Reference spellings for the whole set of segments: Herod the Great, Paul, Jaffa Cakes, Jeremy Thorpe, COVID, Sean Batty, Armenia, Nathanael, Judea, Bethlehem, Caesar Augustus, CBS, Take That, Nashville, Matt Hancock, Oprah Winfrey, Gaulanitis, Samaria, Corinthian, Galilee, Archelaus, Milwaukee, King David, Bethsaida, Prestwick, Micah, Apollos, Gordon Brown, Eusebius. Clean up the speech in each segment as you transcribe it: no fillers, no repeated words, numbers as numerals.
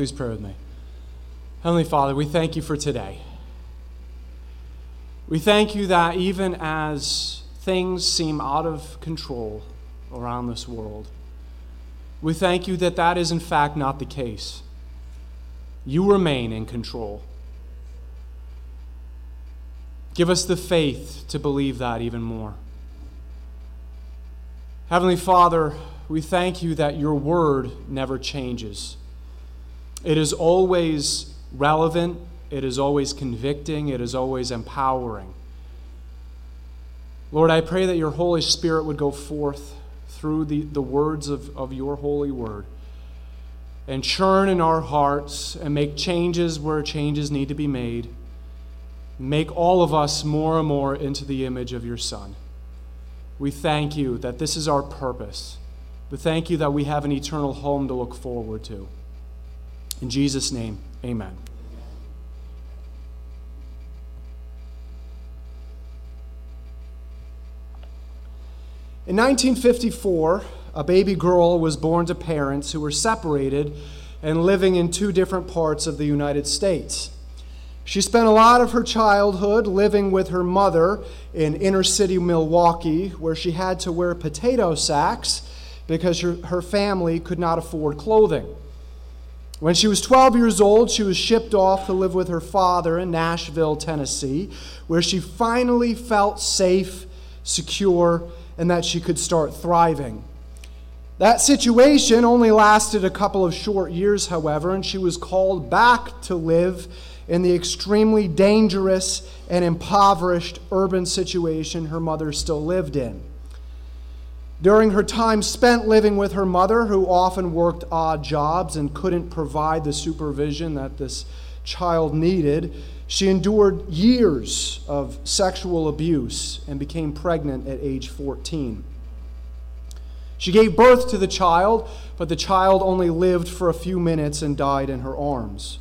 Please pray with me. Heavenly Father, we thank you for today. We thank you that even as things seem out of control around this world, we thank you that that is in fact not the case. You remain in control. Give us the faith to believe that even more. Heavenly Father, we thank you that your word never changes. It is always relevant, it is always convicting, it is always empowering. Lord, I pray that your Holy Spirit would go forth through the words of your holy word and churn in our hearts and make changes where changes need to be made. Make all of us more and more into the image of your Son. We thank you that this is our purpose. We thank you that we have an eternal home to look forward to. In Jesus' name, amen. In 1954, a baby girl was born to parents who were separated and living in two different parts of the United States. She spent a lot of her childhood living with her mother in inner city Milwaukee, where she had to wear potato sacks because her family could not afford clothing. When she was 12 years old, she was shipped off to live with her father in Nashville, Tennessee, where she finally felt safe, secure, and that she could start thriving. That situation only lasted a couple of short years, however, and she was called back to live in the extremely dangerous and impoverished urban situation her mother still lived in. During her time spent living with her mother, who often worked odd jobs and couldn't provide the supervision that this child needed, she endured years of sexual abuse and became pregnant at age 14. She gave birth to the child, but the child only lived for a few minutes and died in her arms.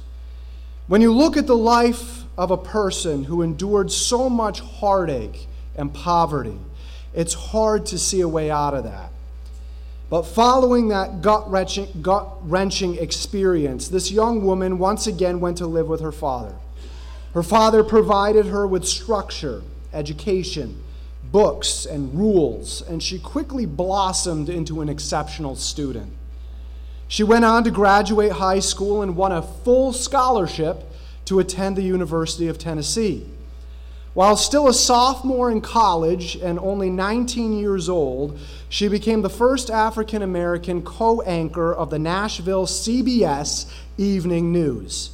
When you look at the life of a person who endured so much heartache and poverty, it's hard to see a way out of that. But following that gut-wrenching experience, this young woman once again went to live with her father. Her father provided her with structure, education, books, and rules, and she quickly blossomed into an exceptional student. She went on to graduate high school and won a full scholarship to attend the University of Tennessee. While still a sophomore in college and only 19 years old, she became the first African American co-anchor of the Nashville CBS Evening News.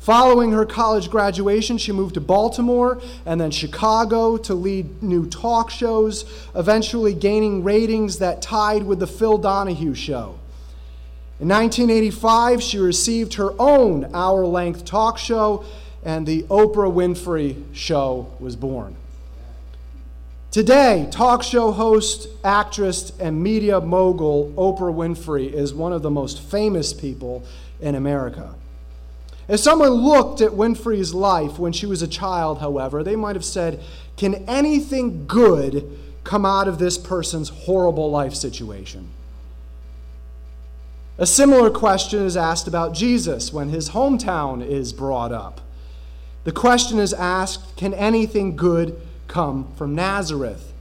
Following her college graduation, she moved to Baltimore and then Chicago to lead new talk shows, eventually gaining ratings that tied with the Phil Donahue show. In 1985, she received her own hour-length talk show, and the Oprah Winfrey show was born. Today, talk show host, actress, and media mogul Oprah Winfrey is one of the most famous people in America. If someone looked at Winfrey's life when she was a child, however, they might have said, "Can anything good come out of this person's horrible life situation?" A similar question is asked about Jesus when his hometown is brought up. The question is asked, can anything good come from Nazareth?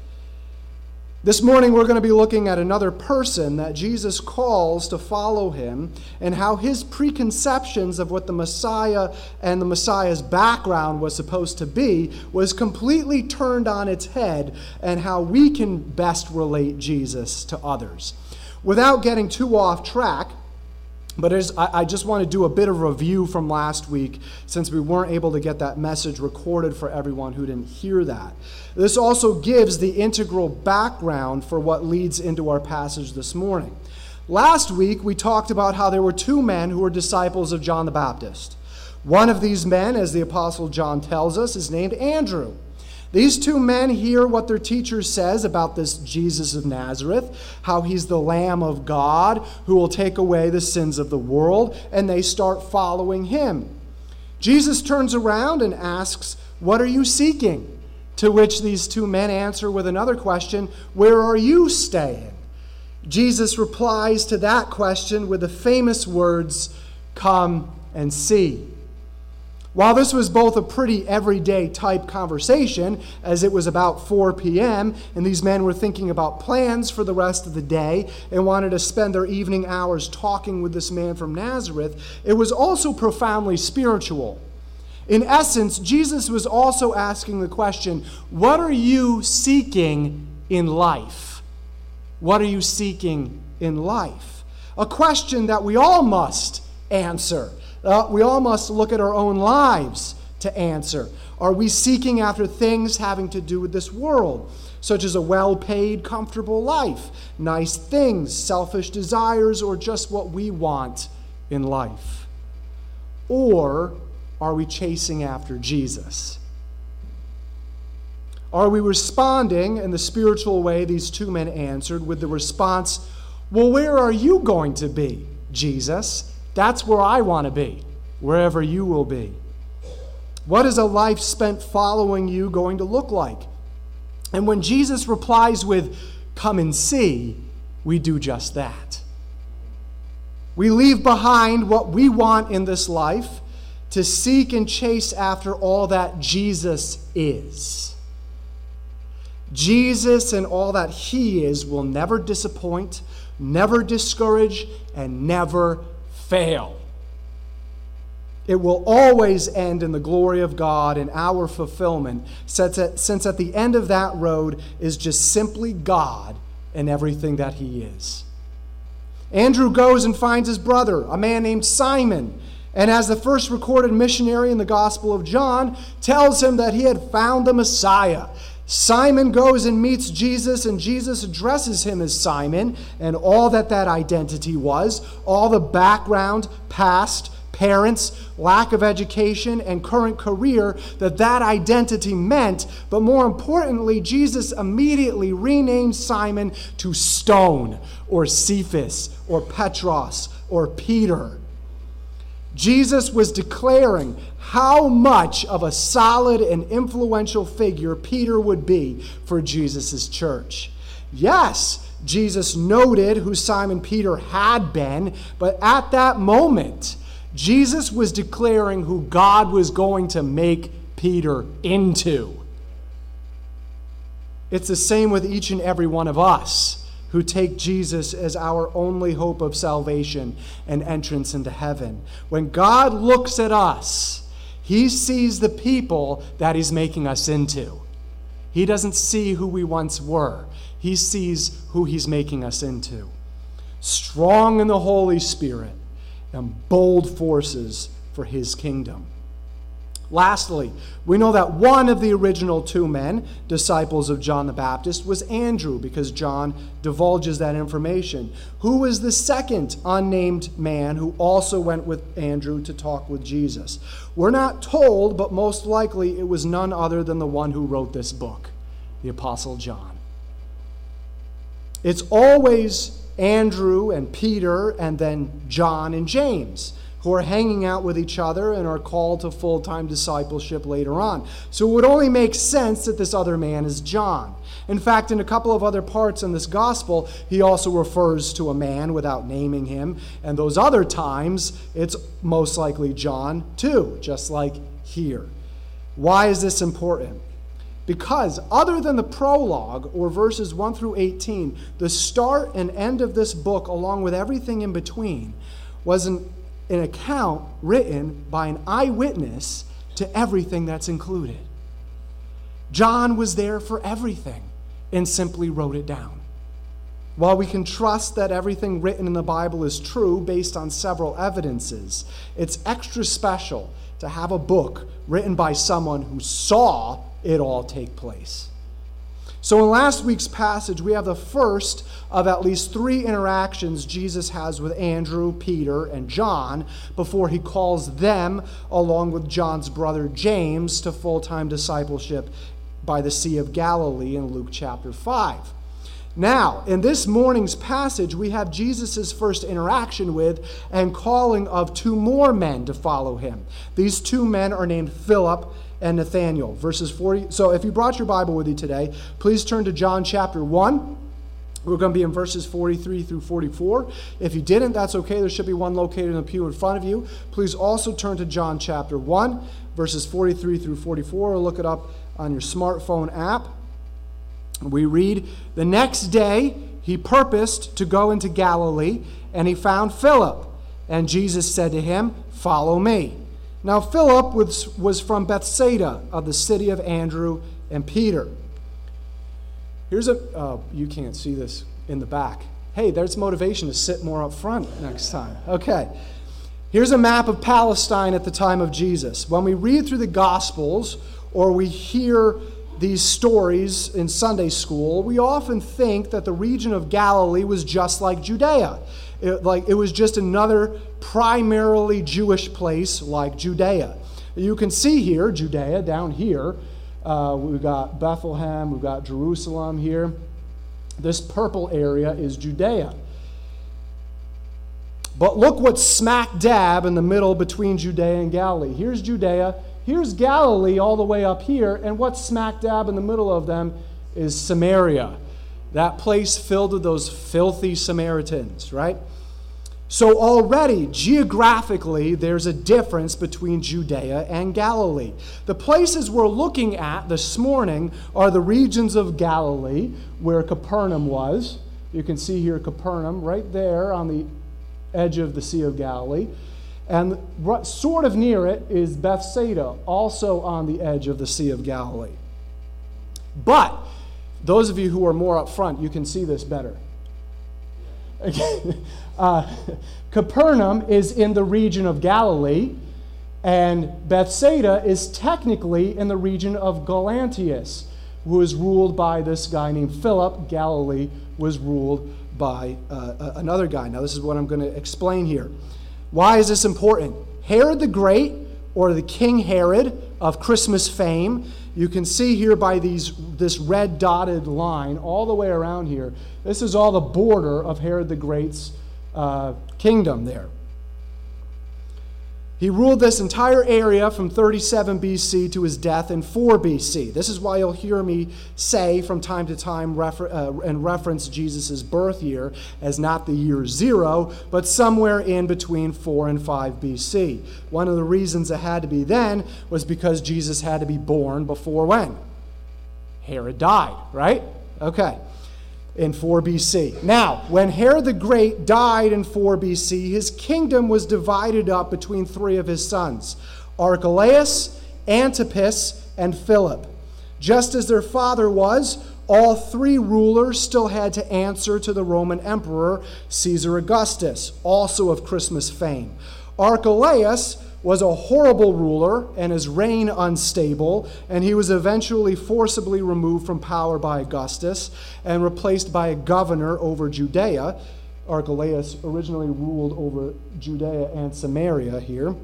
This morning we're going to be looking at another person that Jesus calls to follow him and how his preconceptions of what the Messiah and the Messiah's background was supposed to be was completely turned on its head, and how we can best relate Jesus to others. Without getting too off track, but I just want to do a bit of review from last week, since we weren't able to get that message recorded for everyone who didn't hear that. This also gives the integral background for what leads into our passage this morning. Last week, we talked about how there were two men who were disciples of John the Baptist. One of these men, as the Apostle John tells us, is named Andrew. These two men hear what their teacher says about this Jesus of Nazareth, how he's the Lamb of God who will take away the sins of the world, and they start following him. Jesus turns around and asks, "What are you seeking?" To which these two men answer with another question, "Where are you staying?" Jesus replies to that question with the famous words, come and see. While this was both a pretty everyday type conversation, as it was about 4 p.m., and these men were thinking about plans for the rest of the day and wanted to spend their evening hours talking with this man from Nazareth, it was also profoundly spiritual. In essence, Jesus was also asking the question, what are you seeking in life? What are you seeking in life? A question that we all must answer. We all must look at our own lives to answer. Are we seeking after things having to do with this world, such as a well-paid, comfortable life, nice things, selfish desires, or just what we want in life? Or are we chasing after Jesus? Are we responding in the spiritual way these two men answered with the response, well, where are you going to be, Jesus? That's where I want to be, wherever you will be. What is a life spent following you going to look like? And when Jesus replies with, come and see, we do just that. We leave behind what we want in this life to seek and chase after all that Jesus is. Jesus and all that he is will never disappoint, never discourage, and never fail. It will always end in the glory of God and our fulfillment, since at the end of that road is just simply God and everything that he is. Andrew goes and finds his brother, a man named Simon, and as the first recorded missionary in the Gospel of John, tells him that he had found the Messiah. Simon goes and meets Jesus, and Jesus addresses him as Simon and all that identity was, all the background, past, parents, lack of education, and current career that identity meant. But more importantly, Jesus immediately renames Simon to Stone or Cephas or Petros or Peter. Jesus was declaring how much of a solid and influential figure Peter would be for Jesus' church. Yes, Jesus noted who Simon Peter had been, but at that moment, Jesus was declaring who God was going to make Peter into. It's the same with each and every one of us who take Jesus as our only hope of salvation and entrance into heaven. When God looks at us, he sees the people that he's making us into. He doesn't see who we once were. He sees who he's making us into. Strong in the Holy Spirit and bold forces for his kingdom. Lastly, we know that one of the original two men, disciples of John the Baptist, was Andrew, because John divulges that information. Who was the second unnamed man who also went with Andrew to talk with Jesus? We're not told, but most likely it was none other than the one who wrote this book, the Apostle John. It's always Andrew and Peter and then John and James, who are hanging out with each other and are called to full-time discipleship later on. So it would only make sense that this other man is John. In fact, in a couple of other parts in this gospel, he also refers to a man without naming him. And those other times, it's most likely John too, just like here. Why is this important? Because other than the prologue, or verses 1 through 18, the start and end of this book, along with everything in between, was an account written by an eyewitness to everything that's included. John was there for everything and simply wrote it down. While we can trust that everything written in the Bible is true based on several evidences, it's extra special to have a book written by someone who saw it all take place. So in last week's passage, we have the first of at least 3 interactions Jesus has with Andrew, Peter, and John before he calls them, along with John's brother James, to full-time discipleship by the Sea of Galilee in Luke chapter 5. Now, in this morning's passage, we have Jesus' first interaction with and calling of 2 more men to follow him. These 2 men are named Philip and Nathanael, verses 40. So if you brought your Bible with you today, please turn to John chapter 1, We're going to be in verses 43 through 44. If you didn't, that's okay. There should be one located in the pew in front of you. Please also turn to John chapter 1, verses 43 through 44, or look it up on your smartphone app. We read, "The next day he purposed to go into Galilee, and he found Philip. And Jesus said to him, 'Follow me.' Now Philip was from Bethsaida, of the city of Andrew and Peter." Here's a, you can't see this in the back. Hey, there's motivation to sit more up front next time. Okay. Here's a map of Palestine at the time of Jesus. When we read through the Gospels or we hear these stories in Sunday school, we often think that the region of Galilee was just like Judea. It was just another primarily Jewish place like Judea. You can see here, Judea, down here, we've got Bethlehem, we've got Jerusalem here. This purple area is Judea. But look what's smack dab in the middle between Judea and Galilee. Here's Judea, here's Galilee all the way up here, and what's smack dab in the middle of them is Samaria. That place filled with those filthy Samaritans, right? So already, geographically, there's a difference between Judea and Galilee. The places we're looking at this morning are the regions of Galilee where Capernaum was. You can see here Capernaum right there on the edge of the Sea of Galilee. And sort of near it is Bethsaida, also on the edge of the Sea of Galilee. But those of you who are more up front, you can see this better. Capernaum is in the region of Galilee, and Bethsaida is technically in the region of Gaulanitis, who was ruled by this guy named Philip. Galilee was ruled by another guy. Now, this is what I'm going to explain here. Why is this important? Herod the Great, or the King Herod of Christmas fame, you can see here by this red dotted line all the way around here. This is all the border of Herod the Great's kingdom there. He ruled this entire area from 37 BC to his death in 4 BC. This is why you'll hear me say from time to time and reference Jesus' birth year as not the year 0, but somewhere in between 4 and 5 BC. One of the reasons it had to be then was because Jesus had to be born before when? Herod died, right? Okay. In 4 BC. Now, when Herod the Great died in 4 BC, his kingdom was divided up between 3 of his sons, Archelaus, Antipas, and Philip. Just as their father was, all 3 rulers still had to answer to the Roman emperor, Caesar Augustus, also of Christmas fame. Archelaus was a horrible ruler and his reign unstable, and he was eventually forcibly removed from power by Augustus and replaced by a governor over Judea. Archelaus originally ruled over Judea and Samaria here.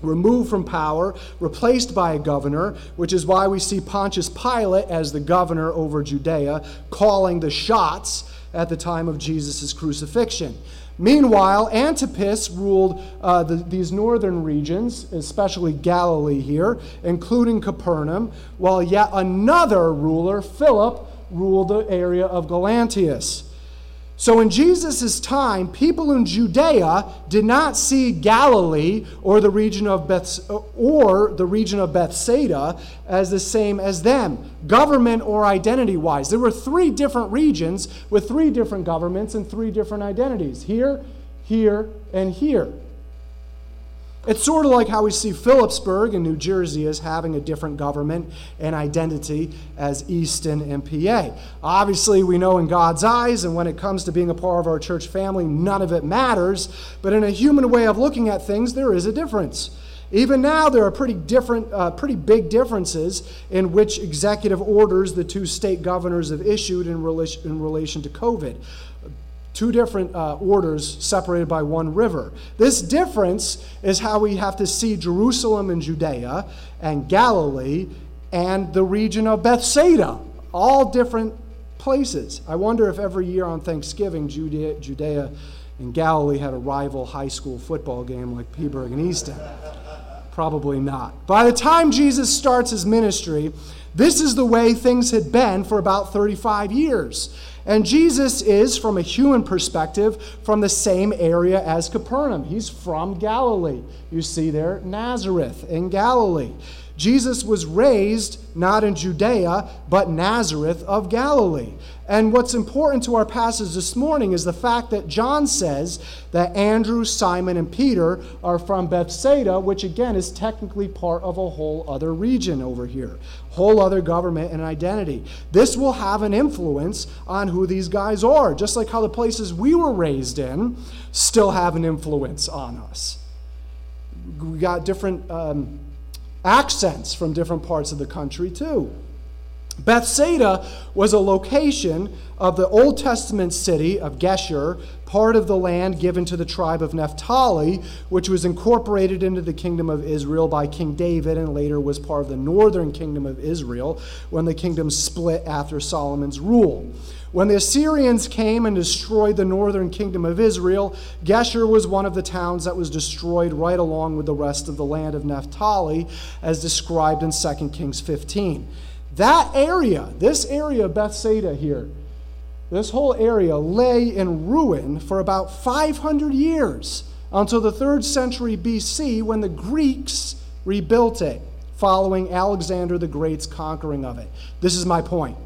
Removed from power, replaced by a governor, which is why we see Pontius Pilate as the governor over Judea, calling the shots at the time of Jesus' crucifixion. Meanwhile, Antipas ruled these northern regions, especially Galilee here, including Capernaum, while yet another ruler, Philip, ruled the area of Gaulanitis. So in Jesus' time, people in Judea did not see Galilee or the region of Bethsaida as the same as them, government or identity-wise. There were 3 different regions with 3 different governments and 3 different identities, here, here, and here. It's sort of like how we see Phillipsburg in New Jersey as having a different government and identity as Easton and PA. Obviously, we know in God's eyes, and when it comes to being a part of our church family, none of it matters. But in a human way of looking at things, there is a difference. Even now, there are pretty big differences in which executive orders the 2 state governors have issued in relation to COVID. 2 different orders separated by 1 river. This difference is how we have to see Jerusalem and Judea and Galilee and the region of Bethsaida, all different places. I wonder if every year on Thanksgiving, Judea and Galilee had a rival high school football game like Peaburg and Easton. Probably not. By the time Jesus starts his ministry, this is the way things had been for about 35 years. And Jesus is, from a human perspective, from the same area as Capernaum. He's from Galilee. You see there, Nazareth in Galilee. Jesus was raised not in Judea, but Nazareth of Galilee. And what's important to our passage this morning is the fact that John says that Andrew, Simon, and Peter are from Bethsaida, which again is technically part of a whole other region over here, whole other government and identity. This will have an influence on who these guys are, just like how the places we were raised in still have an influence on us. We got different accents from different parts of the country too. Bethsaida was a location of the Old Testament city of Gesher, part of the land given to the tribe of Naphtali, which was incorporated into the kingdom of Israel by King David and later was part of the northern kingdom of Israel when the kingdom split after Solomon's rule. When the Assyrians came and destroyed the northern kingdom of Israel, Gesher was one of the towns that was destroyed right along with the rest of the land of Naphtali, as described in 2 Kings 15. That area, this area of Bethsaida here, this whole area lay in ruin for about 500 years until the 3rd century BC when the Greeks rebuilt it following Alexander the Great's conquering of it. This is my point.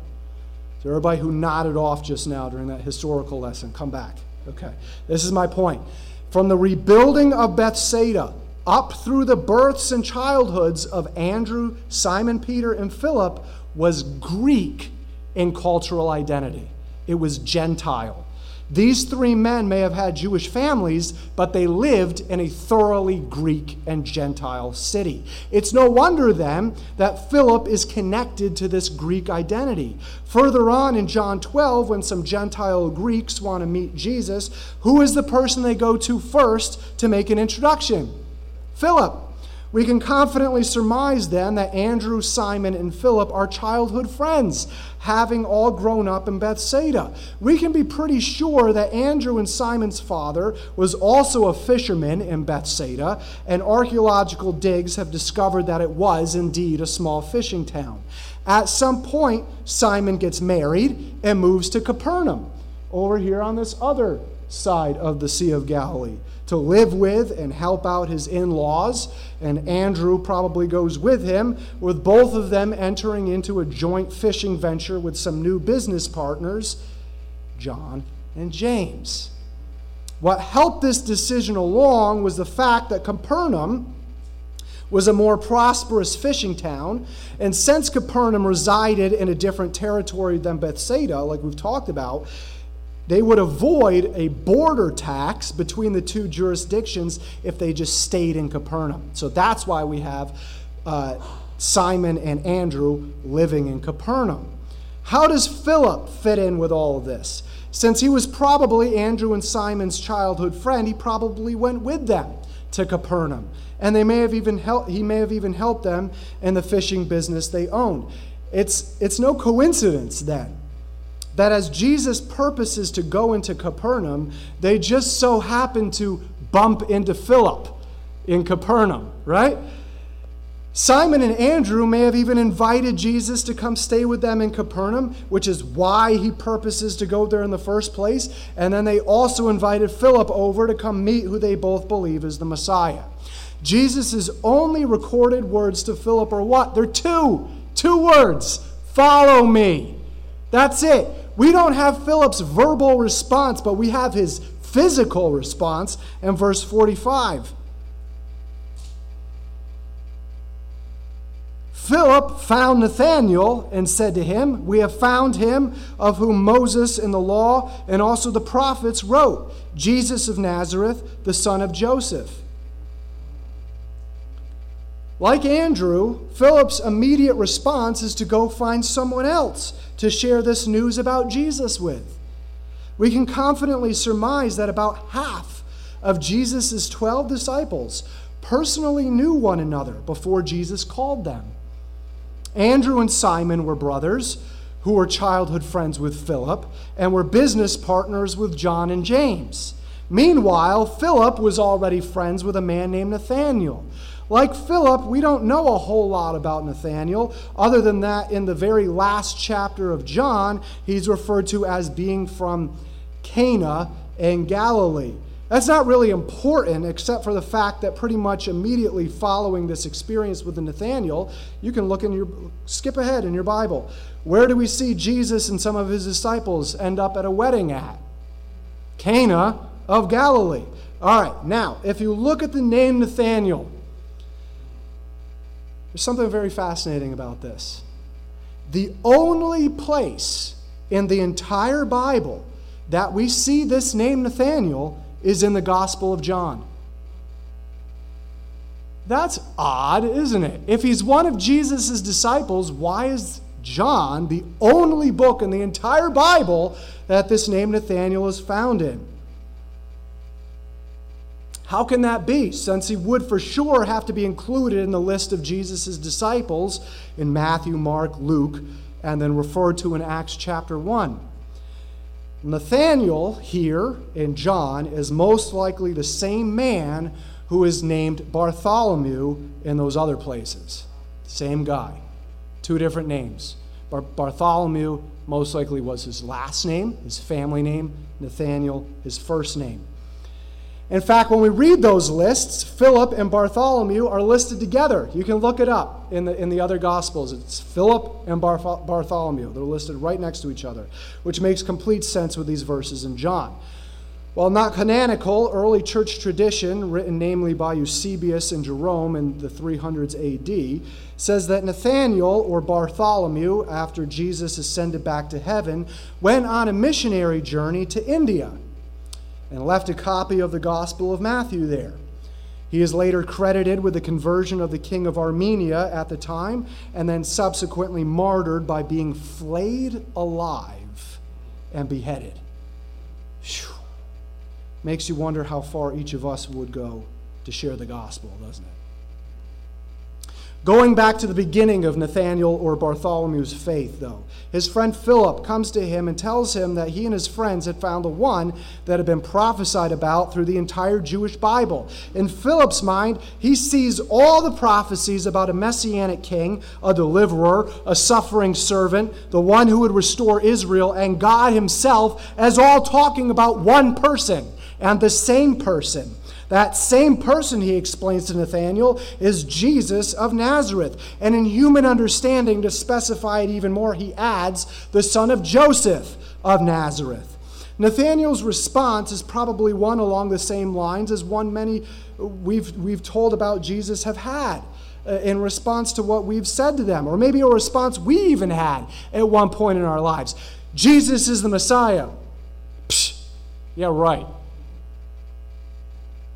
So everybody who nodded off just now during that historical lesson, come back. Okay, this is my point. From the rebuilding of Bethsaida up through the births and childhoods of Andrew, Simon, Peter, and Philip was Greek in cultural identity. It was Gentile. These three men may have had Jewish families, but they lived in a thoroughly Greek and Gentile city. It's no wonder then that Philip is connected to this Greek identity. Further on in John 12, when some Gentile Greeks want to meet Jesus, who is the person they go to first to make an introduction? Philip. We can confidently surmise then that Andrew, Simon, and Philip are childhood friends, having all grown up in Bethsaida. We can be pretty sure that Andrew and Simon's father was also a fisherman in Bethsaida, and archaeological digs have discovered that it was indeed a small fishing town. At some point, Simon gets married and moves to Capernaum, over here on this other side of the Sea of Galilee, to live with and help out his in-laws, and Andrew probably goes with him, with both of them entering into a joint fishing venture with some new business partners, John and James. What helped this decision along was the fact that Capernaum was a more prosperous fishing town, and since Capernaum resided in a different territory than Bethsaida, like we've talked about, they would avoid a border tax between the two jurisdictions if they just stayed in Capernaum. So that's why we have Simon and Andrew living in Capernaum. How does Philip fit in with all of this? Since he was probably Andrew and Simon's childhood friend, he probably went with them to Capernaum. And they may have even helped them in the fishing business they owned. It's no coincidence then that as Jesus purposes to go into Capernaum, they just so happen to bump into Philip in Capernaum, right? Simon and Andrew may have even invited Jesus to come stay with them in Capernaum, which is why he purposes to go there in the first place. And then they also invited Philip over to come meet who they both believe is the Messiah. Jesus' only recorded words to Philip are what? They're two words. Follow me. That's it. We don't have Philip's verbal response, but we have his physical response in verse 45. Philip found Nathanael and said to him, "We have found him of whom Moses in the law and also the prophets wrote, Jesus of Nazareth, the son of Joseph." Like Andrew, Philip's immediate response is to go find someone else to share this news about Jesus with. We can confidently surmise that about half of Jesus' 12 disciples personally knew one another before Jesus called them. Andrew and Simon were brothers who were childhood friends with Philip and were business partners with John and James. Meanwhile, Philip was already friends with a man named Nathanael, Like Philip, we don't know a whole lot about Nathanael, other than that in the very last chapter of John, he's referred to as being from Cana in Galilee. That's not really important, except for the fact that pretty much immediately following this experience with Nathanael, you can look in your, skip ahead in your Bible. Where do we see Jesus and some of his disciples end up at a wedding at? Cana of Galilee. All right, now, if you look at the name Nathanael, there's something very fascinating about this. The only place in the entire Bible that we see this name Nathanael is in the Gospel of John. That's odd, isn't it? If he's one of Jesus' disciples, why is John the only book in the entire Bible that this name Nathanael is found in? How can that be, since he would for sure have to be included in the list of Jesus' disciples in Matthew, Mark, Luke, and then referred to in Acts chapter 1? Nathanael here in John is most likely the same man who is named Bartholomew in those other places. Same guy. Two different names. Bartholomew most likely was his last name, his family name. Nathanael, his first name. In fact, when we read those lists, Philip and Bartholomew are listed together. You can look it up in the other Gospels. It's Philip and Bartholomew. They're listed right next to each other, which makes complete sense with these verses in John. While not canonical, early church tradition, written namely by Eusebius and Jerome in the 300s AD, says that Nathanael, or Bartholomew, after Jesus ascended back to heaven, went on a missionary journey to India and left a copy of the Gospel of Matthew there. He is later credited with the conversion of the king of Armenia at the time, and then subsequently martyred by being flayed alive and beheaded. Whew. Makes you wonder how far each of us would go to share the gospel, doesn't it? Going back to the beginning of Nathanael or Bartholomew's faith, though, his friend Philip comes to him and tells him that he and his friends had found the one that had been prophesied about through the entire Jewish Bible. In Philip's mind, he sees all the prophecies about a messianic king, a deliverer, a suffering servant, the one who would restore Israel, and God himself as all talking about one person. And the same person, that same person, he explains to Nathanael, is Jesus of Nazareth. And in human understanding, to specify it even more, he adds, the son of Joseph of Nazareth. Nathanael's response is probably one along the same lines as one many we've told about Jesus have had in response to what we've said to them, or maybe a response we even had at one point in our lives. Jesus is the Messiah. Psh, yeah, right.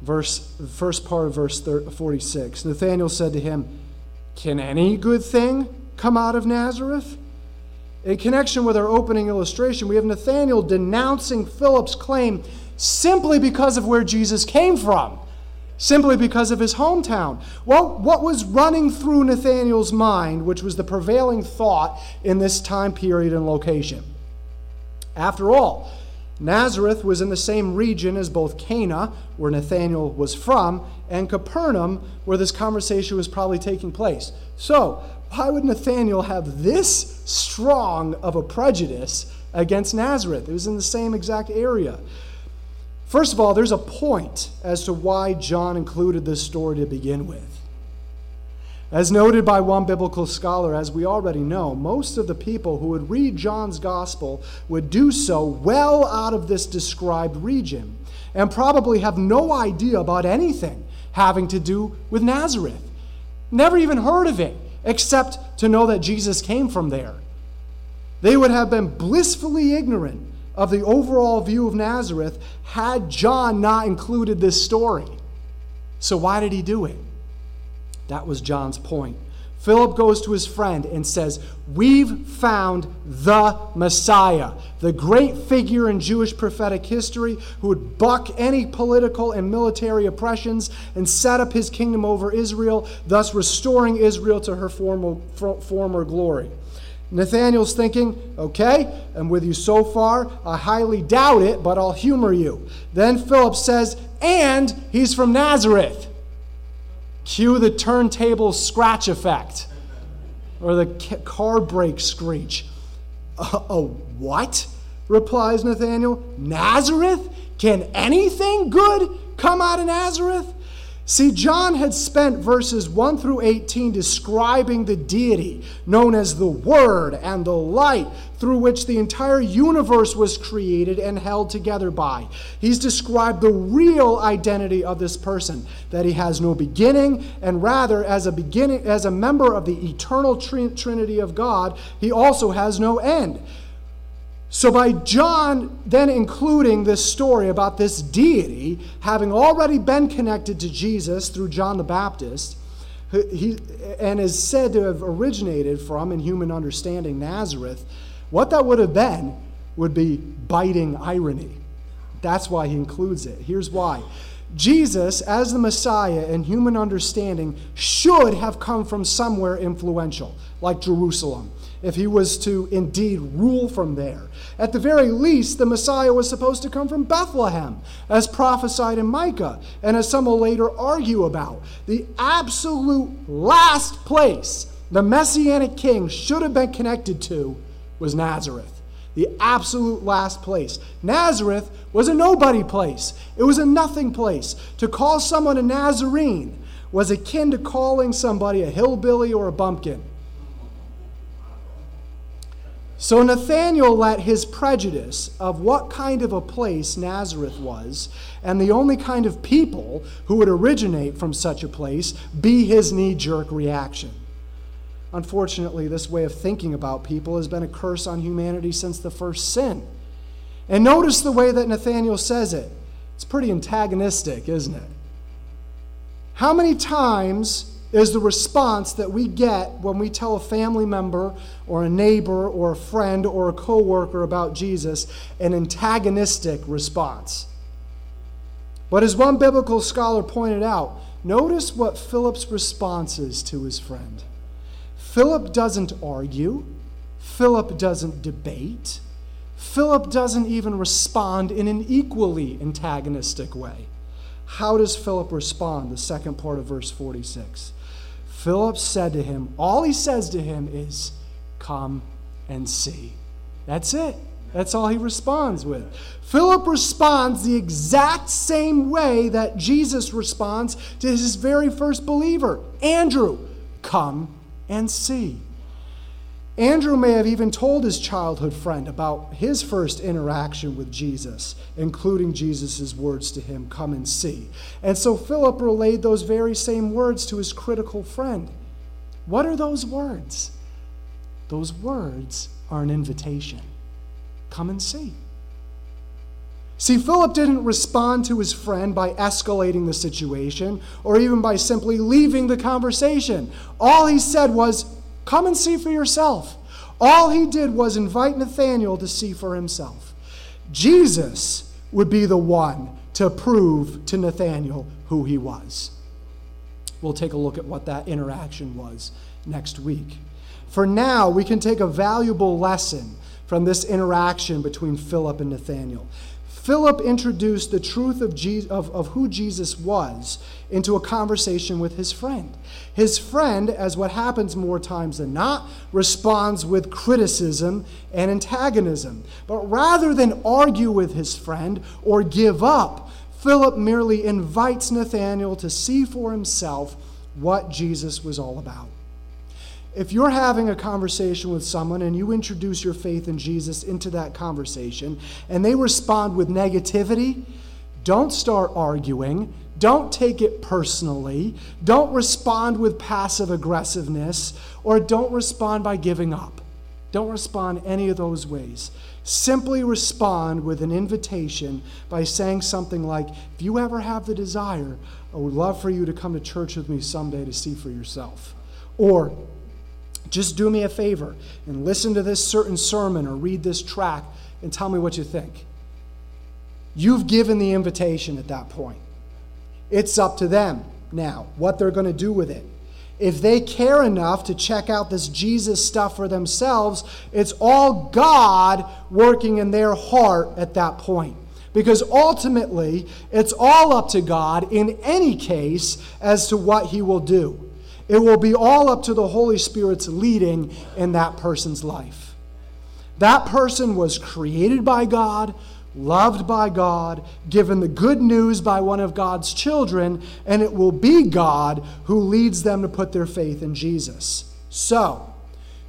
First part of verse 46, Nathanael said to him, "Can any good thing come out of Nazareth?" In connection with our opening illustration, we have Nathanael denouncing Philip's claim simply because of where Jesus came from, simply because of his hometown. Well, what was running through Nathanael's mind, which was the prevailing thought in this time period and location? After all, Nazareth was in the same region as both Cana, where Nathanael was from, and Capernaum, where this conversation was probably taking place. So, why would Nathanael have this strong of a prejudice against Nazareth? It was in the same exact area. First of all, there's a point as to why John included this story to begin with. As noted by one biblical scholar, as we already know, most of the people who would read John's gospel would do so well out of this described region and probably have no idea about anything having to do with Nazareth. Never even heard of it, except to know that Jesus came from there. They would have been blissfully ignorant of the overall view of Nazareth had John not included this story. So why did he do it? That was John's point. Philip goes to his friend and says, "We've found the Messiah, the great figure in Jewish prophetic history who would buck any political and military oppressions and set up his kingdom over Israel, thus restoring Israel to her former glory." Nathanael's thinking, "Okay, I'm with you so far. I highly doubt it, but I'll humor you." Then Philip says, "And he's from Nazareth." Cue the turntable scratch effect or the car brake screech. A what? Replies Nathanael. Nazareth? Can anything good come out of Nazareth? See, John had spent verses 1 through 18 describing the deity known as the Word and the light through which the entire universe was created and held together by. He's described the real identity of this person, that he has no beginning, and rather as a member of the eternal Trinity of God, he also has no end. So by John then including this story about this deity, having already been connected to Jesus through John the Baptist, and is said to have originated from, in human understanding, Nazareth, what that would have been would be biting irony. That's why he includes it. Here's why. Jesus, as the Messiah in human understanding, should have come from somewhere influential, like Jerusalem, if he was to indeed rule from there. At the very least, the Messiah was supposed to come from Bethlehem, as prophesied in Micah, and as some will later argue about. The absolute last place the Messianic king should have been connected to was Nazareth. The absolute last place. Nazareth was a nobody place. It was a nothing place. To call someone a Nazarene was akin to calling somebody a hillbilly or a bumpkin. So Nathanael let his prejudice of what kind of a place Nazareth was, and the only kind of people who would originate from such a place, be his knee-jerk reaction. Unfortunately, this way of thinking about people has been a curse on humanity since the first sin. And notice the way that Nathanael says it. It's pretty antagonistic, isn't it? How many times is the response that we get when we tell a family member or a neighbor or a friend or a coworker about Jesus, an antagonistic response? But as one biblical scholar pointed out, notice what Philip's response is to his friend. Philip doesn't argue. Philip doesn't debate. Philip doesn't even respond in an equally antagonistic way. How does Philip respond? The second part of verse 46. Philip said to him, all he says to him is, come and see. That's it. That's all he responds with. Philip responds the exact same way that Jesus responds to his very first believer, Andrew. Come and see. Andrew may have even told his childhood friend about his first interaction with Jesus, including Jesus' words to him, come and see. And so Philip relayed those very same words to his critical friend. What are those words? Those words are an invitation. Come and see. See, Philip didn't respond to his friend by escalating the situation or even by simply leaving the conversation. All he said was, come and see for yourself. All he did was invite Nathanael to see for himself. Jesus would be the one to prove to Nathanael who he was. We'll take a look at what that interaction was next week. For now, we can take a valuable lesson from this interaction between Philip and Nathanael. Philip introduced the truth of who Jesus was into a conversation with his friend. His friend, as what happens more times than not, responds with criticism and antagonism. But rather than argue with his friend or give up, Philip merely invites Nathanael to see for himself what Jesus was all about. If you're having a conversation with someone and you introduce your faith in Jesus into that conversation and they respond with negativity, don't start arguing. Don't take it personally. Don't respond with passive aggressiveness, or don't respond by giving up. Don't respond any of those ways. Simply respond with an invitation by saying something like, if you ever have the desire, I would love for you to come to church with me someday to see for yourself. Or, just do me a favor and listen to this certain sermon or read this tract and tell me what you think. You've given the invitation at that point. It's up to them now what they're going to do with it. If they care enough to check out this Jesus stuff for themselves, it's all God working in their heart at that point. because ultimately it's all up to God in any case as to what he will do. It will be all up to the Holy Spirit's leading in that person's life. That person was created by God, loved by God, given the good news by one of God's children, and it will be God who leads them to put their faith in Jesus. So,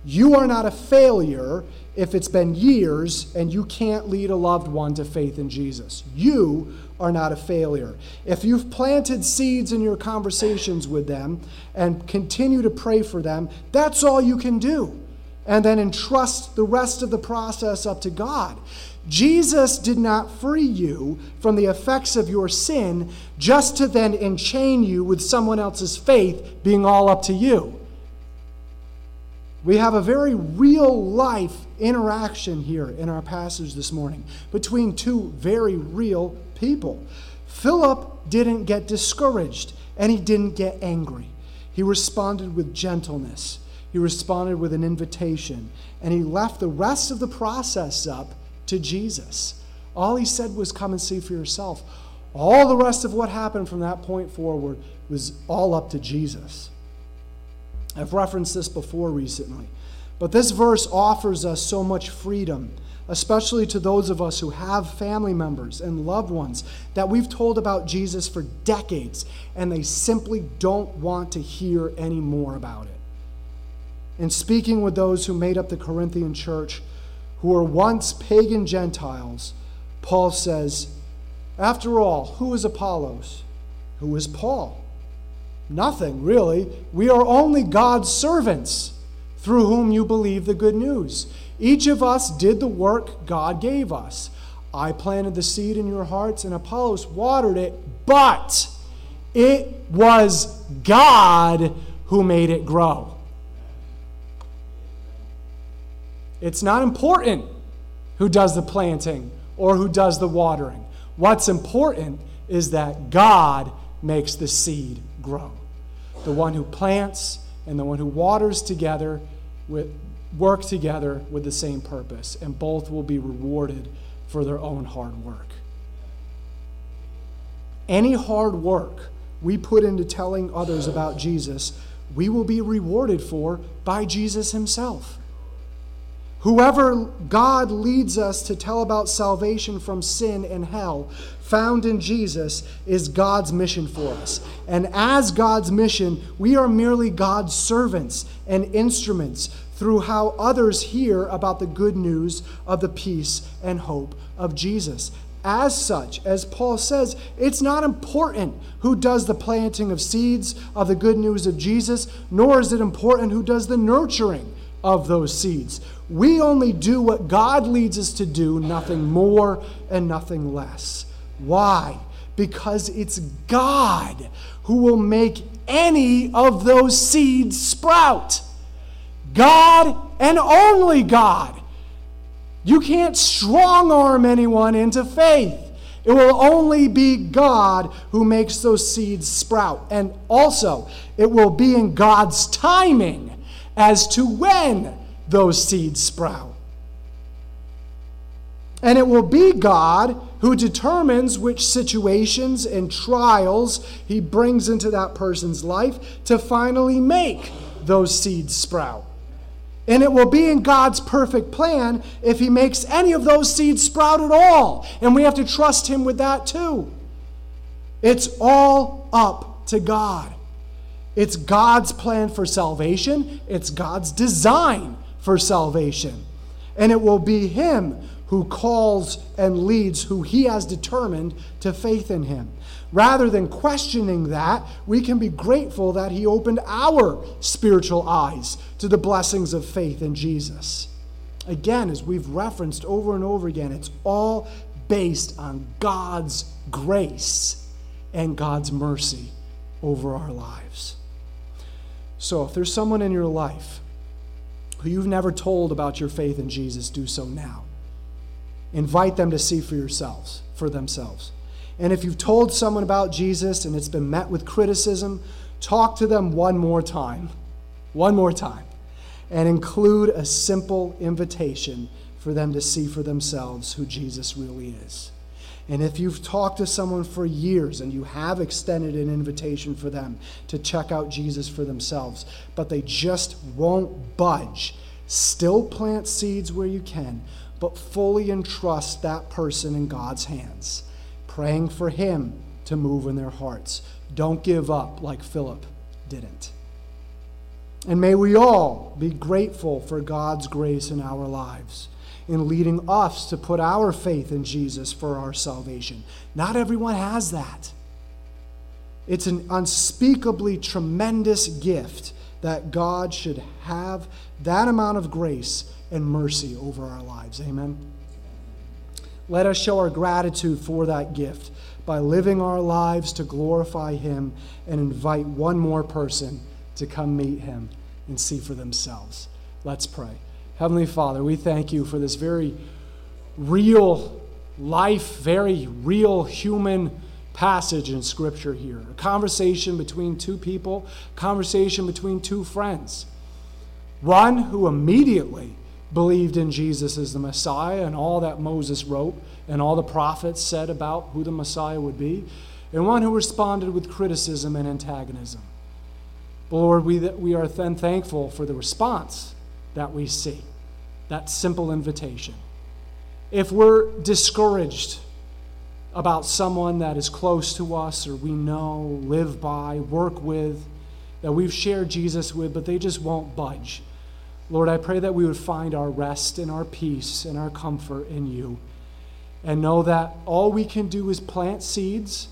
you are not a failure if it's been years and you can't lead a loved one to faith in Jesus. You are not a failure. If you've planted seeds in your conversations with them and continue to pray for them, that's all you can do. And then entrust the rest of the process up to God. Jesus did not free you from the effects of your sin just to then enchain you with someone else's faith being all up to you. We have a very real-life interaction here in our passage this morning between two very real people. Philip didn't get discouraged, and he didn't get angry. He responded with gentleness. He responded with an invitation, and he left the rest of the process up to Jesus. All he said was, come and see for yourself. All the rest of what happened from that point forward was all up to Jesus. I've referenced this before recently, but this verse offers us so much freedom, especially to those of us who have family members and loved ones that we've told about Jesus for decades, and they simply don't want to hear any more about it. In speaking with those who made up the Corinthian church, who were once pagan Gentiles, Paul says, after all, who is Apollos? Who is Paul? Nothing, really. We are only God's servants through whom you believe the good news. Each of us did the work God gave us. I planted the seed in your hearts and Apollos watered it, but it was God who made it grow. It's not important who does the planting or who does the watering. What's important is that God makes the seed grow. The one who plants and the one who waters together work together with the same purpose, and both will be rewarded for their own hard work. Any hard work we put into telling others about Jesus, we will be rewarded for by Jesus himself. Whoever God leads us to tell about salvation from sin and hell, found in Jesus, is God's mission for us. And as God's mission, we are merely God's servants and instruments through how others hear about the good news of the peace and hope of Jesus. As such, as Paul says, it's not important who does the planting of seeds of the good news of Jesus, nor is it important who does the nurturing of those seeds. We only do what God leads us to do, nothing more and nothing less. Why? Because it's God who will make any of those seeds sprout. God and only God. You can't strong-arm anyone into faith. It will only be God who makes those seeds sprout. And also, it will be in God's timing as to when those seeds sprout. And it will be God who determines which situations and trials he brings into that person's life to finally make those seeds sprout. And it will be in God's perfect plan if he makes any of those seeds sprout at all. And we have to trust him with that too. It's all up to God. It's God's plan for salvation. It's God's design for salvation. And it will be him who calls and leads who he has determined to faith in him. Rather than questioning that, we can be grateful that he opened our spiritual eyes to the blessings of faith in Jesus. Again, as we've referenced over and over again, it's all based on God's grace and God's mercy over our lives. So if there's someone in your life who you've never told about your faith in Jesus, do so now. Invite them to see for themselves. And if you've told someone about Jesus and it's been met with criticism, talk to them one more time, and include a simple invitation for them to see for themselves who Jesus really is. And if you've talked to someone for years and you have extended an invitation for them to check out Jesus for themselves, but they just won't budge, still plant seeds where you can, but fully entrust that person in God's hands, praying for him to move in their hearts. Don't give up like Philip didn't. And may we all be grateful for God's grace in our lives, in leading us to put our faith in Jesus for our salvation. Not everyone has that. It's an unspeakably tremendous gift that God should have that amount of grace and mercy over our lives. Amen. Let us show our gratitude for that gift by living our lives to glorify him and invite one more person to come meet him and see for themselves. Let's pray. Heavenly Father, we thank you for this very real life, very real human passage in Scripture here. A conversation between two people, conversation between two friends. One who immediately believed in Jesus as the Messiah and all that Moses wrote and all the prophets said about who the Messiah would be, and one who responded with criticism and antagonism. Lord, we are then thankful for the response that we see, that simple invitation. If we're discouraged about someone that is close to us or we know, live by, work with, that we've shared Jesus with, but they just won't budge, Lord, I pray that we would find our rest and our peace and our comfort in you, and know that all we can do is plant seeds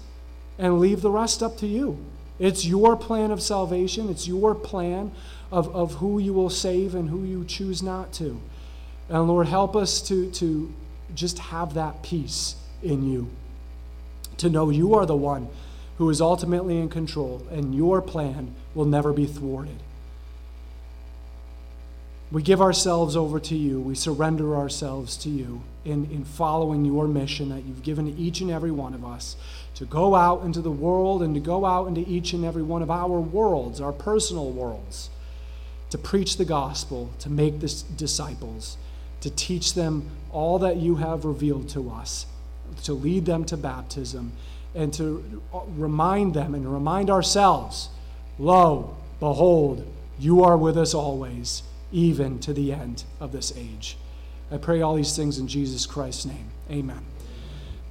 and leave the rest up to you. It's your plan of salvation. It's your plan of who you will save and who you choose not to. And Lord, help us to just have that peace in you, to know you are the one who is ultimately in control and your plan will never be thwarted. We give ourselves over to you. We surrender ourselves to you in following your mission that you've given to each and every one of us, to go out into the world and to go out into each and every one of our worlds, our personal worlds, to preach the gospel, to make disciples, to teach them all that you have revealed to us, to lead them to baptism, and to remind them and remind ourselves, lo, behold, you are with us always, even to the end of this age. I pray all these things in Jesus Christ's name. Amen.